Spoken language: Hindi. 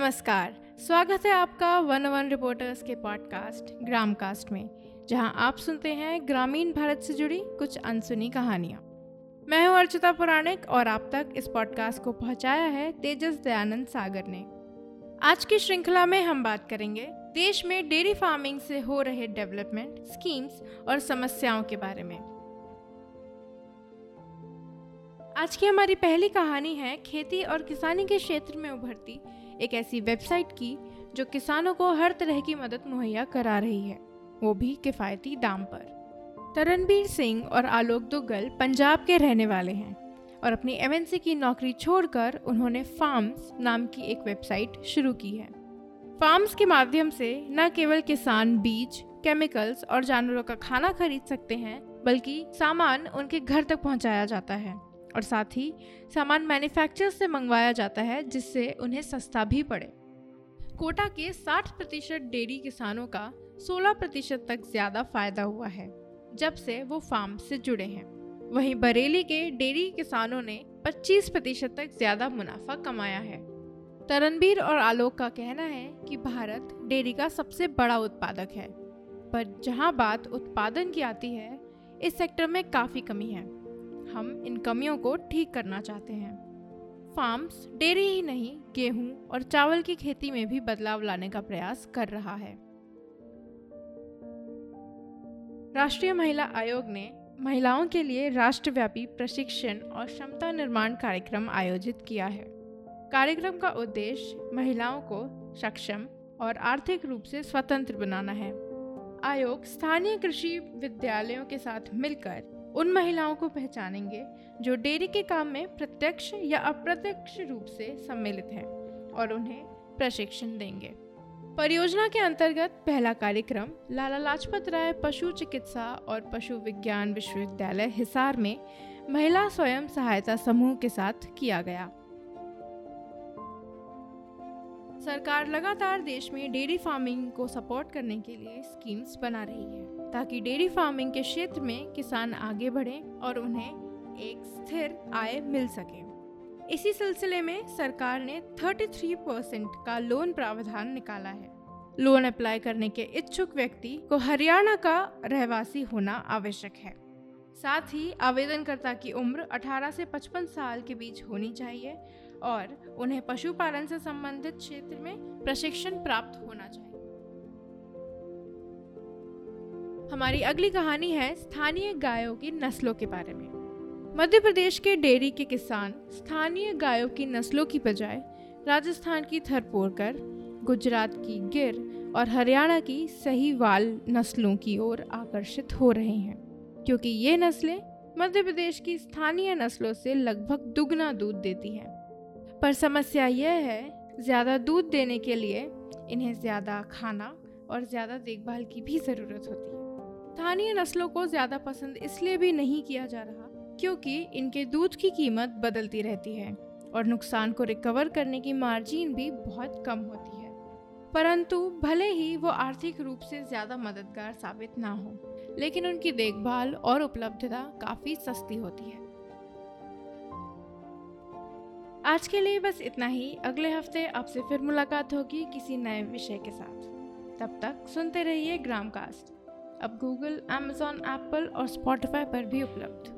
नमस्कार, स्वागत है आपका 101 रिपोर्टर्स के पॉडकास्ट ग्रामकास्ट में, जहां आप सुनते हैं ग्रामीण भारत से जुड़ी कुछ अनसुनी कहानियां। मैं हूं अर्चिता पुराणिक और आप तक इस पॉडकास्ट को पहुंचाया है तेजस दयानंद सागर ने। आज की श्रृंखला में हम बात करेंगे देश में डेयरी फार्मिंग से हो रहे डेवलपमेंट, स्कीम्स और समस्याओं के बारे में। आज की हमारी पहली कहानी है खेती और किसानी के क्षेत्र में उभरती एक ऐसी वेबसाइट की जो किसानों को हर तरह की मदद मुहैया करा रही है, वो भी किफ़ायती दाम पर। तरनबीर सिंह और आलोक दुग्गल पंजाब के रहने वाले हैं और अपनी एमएनसी की नौकरी छोड़कर उन्होंने फार्म्स नाम की एक वेबसाइट शुरू की है। फार्म्स के माध्यम से न केवल किसान बीज, केमिकल्स और जानवरों का खाना खरीद सकते हैं, बल्कि सामान उनके घर तक पहुँचाया जाता है और साथ ही सामान मैन्युफैक्चरर से मंगवाया जाता है, जिससे उन्हें सस्ता भी पड़े। कोटा के 60% डेयरी किसानों का 16% तक ज़्यादा फायदा हुआ है जब से वो फार्म से जुड़े हैं। वहीं बरेली के डेयरी किसानों ने 25% तक ज़्यादा मुनाफा कमाया है। तरनबीर और आलोक का कहना है कि भारत डेयरी का सबसे बड़ा उत्पादक है, पर जहाँ बात उत्पादन की आती है, इस सेक्टर में काफ़ी कमी है। हम इन कमियों को ठीक करना चाहते हैं। फार्म्स डेयरी ही नहीं, गेहूं और चावल की खेती में भी बदलाव लाने का प्रयास कर रहा है। राष्ट्रीय महिला आयोग ने महिलाओं के लिए राष्ट्रव्यापी प्रशिक्षण और क्षमता निर्माण कार्यक्रम आयोजित किया है। कार्यक्रम का उद्देश्य महिलाओं को सक्षम और आर्थिक रूप से स्वतंत्र बनाना है। आयोग स्थानीय कृषि विद्यालयों के साथ मिलकर उन महिलाओं को पहचानेंगे जो डेयरी के काम में प्रत्यक्ष या अप्रत्यक्ष रूप से सम्मिलित हैं और उन्हें प्रशिक्षण देंगे। परियोजना के अंतर्गत पहला कार्यक्रम लाला लाजपत राय पशु चिकित्सा और पशु विज्ञान विश्वविद्यालय हिसार में महिला स्वयं सहायता समूह के साथ किया गया। सरकार लगातार देश में डेयरी फार्मिंग को सपोर्ट करने के लिए स्कीम्स बना रही है, ताकि डेयरी फार्मिंग के क्षेत्र में किसान आगे बढ़ें और उन्हें एक स्थिर आय मिल सके। इसी सिलसिले में सरकार ने 33% का लोन प्रावधान निकाला है। लोन अप्लाई करने के इच्छुक व्यक्ति को हरियाणा का रहवासी होना आवश्यक है। साथ ही आवेदनकर्ता की उम्र 18 से 55 साल के बीच होनी चाहिए और उन्हें पशुपालन से संबंधित क्षेत्र में प्रशिक्षण प्राप्त होना चाहिए। हमारी अगली कहानी है स्थानीय गायों की नस्लों के बारे में। मध्य प्रदेश के डेयरी के किसान स्थानीय गायों की नस्लों की बजाय राजस्थान की थारपारकर, गुजरात की गिर और हरियाणा की सहिवाल नस्लों की ओर आकर्षित हो रहे हैं, क्योंकि ये नस्लें मध्य प्रदेश की स्थानीय नस्लों से लगभग दुगना दूध देती हैं। पर समस्या यह है, ज़्यादा दूध देने के लिए इन्हें ज़्यादा खाना और ज़्यादा देखभाल की भी ज़रूरत होती है। स्थानीय नस्लों को ज़्यादा पसंद इसलिए भी नहीं किया जा रहा क्योंकि इनके दूध की कीमत बदलती रहती है और नुकसान को रिकवर करने की मार्जिन भी बहुत कम होती है। परंतु भले ही वो आर्थिक रूप से ज़्यादा मददगार साबित ना हो, लेकिन उनकी देखभाल और उपलब्धता काफ़ी सस्ती होती है। आज के लिए बस इतना ही। अगले हफ्ते आपसे फिर मुलाकात होगी किसी नए विषय के साथ। तब तक सुनते रहिए ग्रामकास्ट, अब गूगल, अमेज़न, एप्पल और स्पॉटिफाई पर भी उपलब्ध।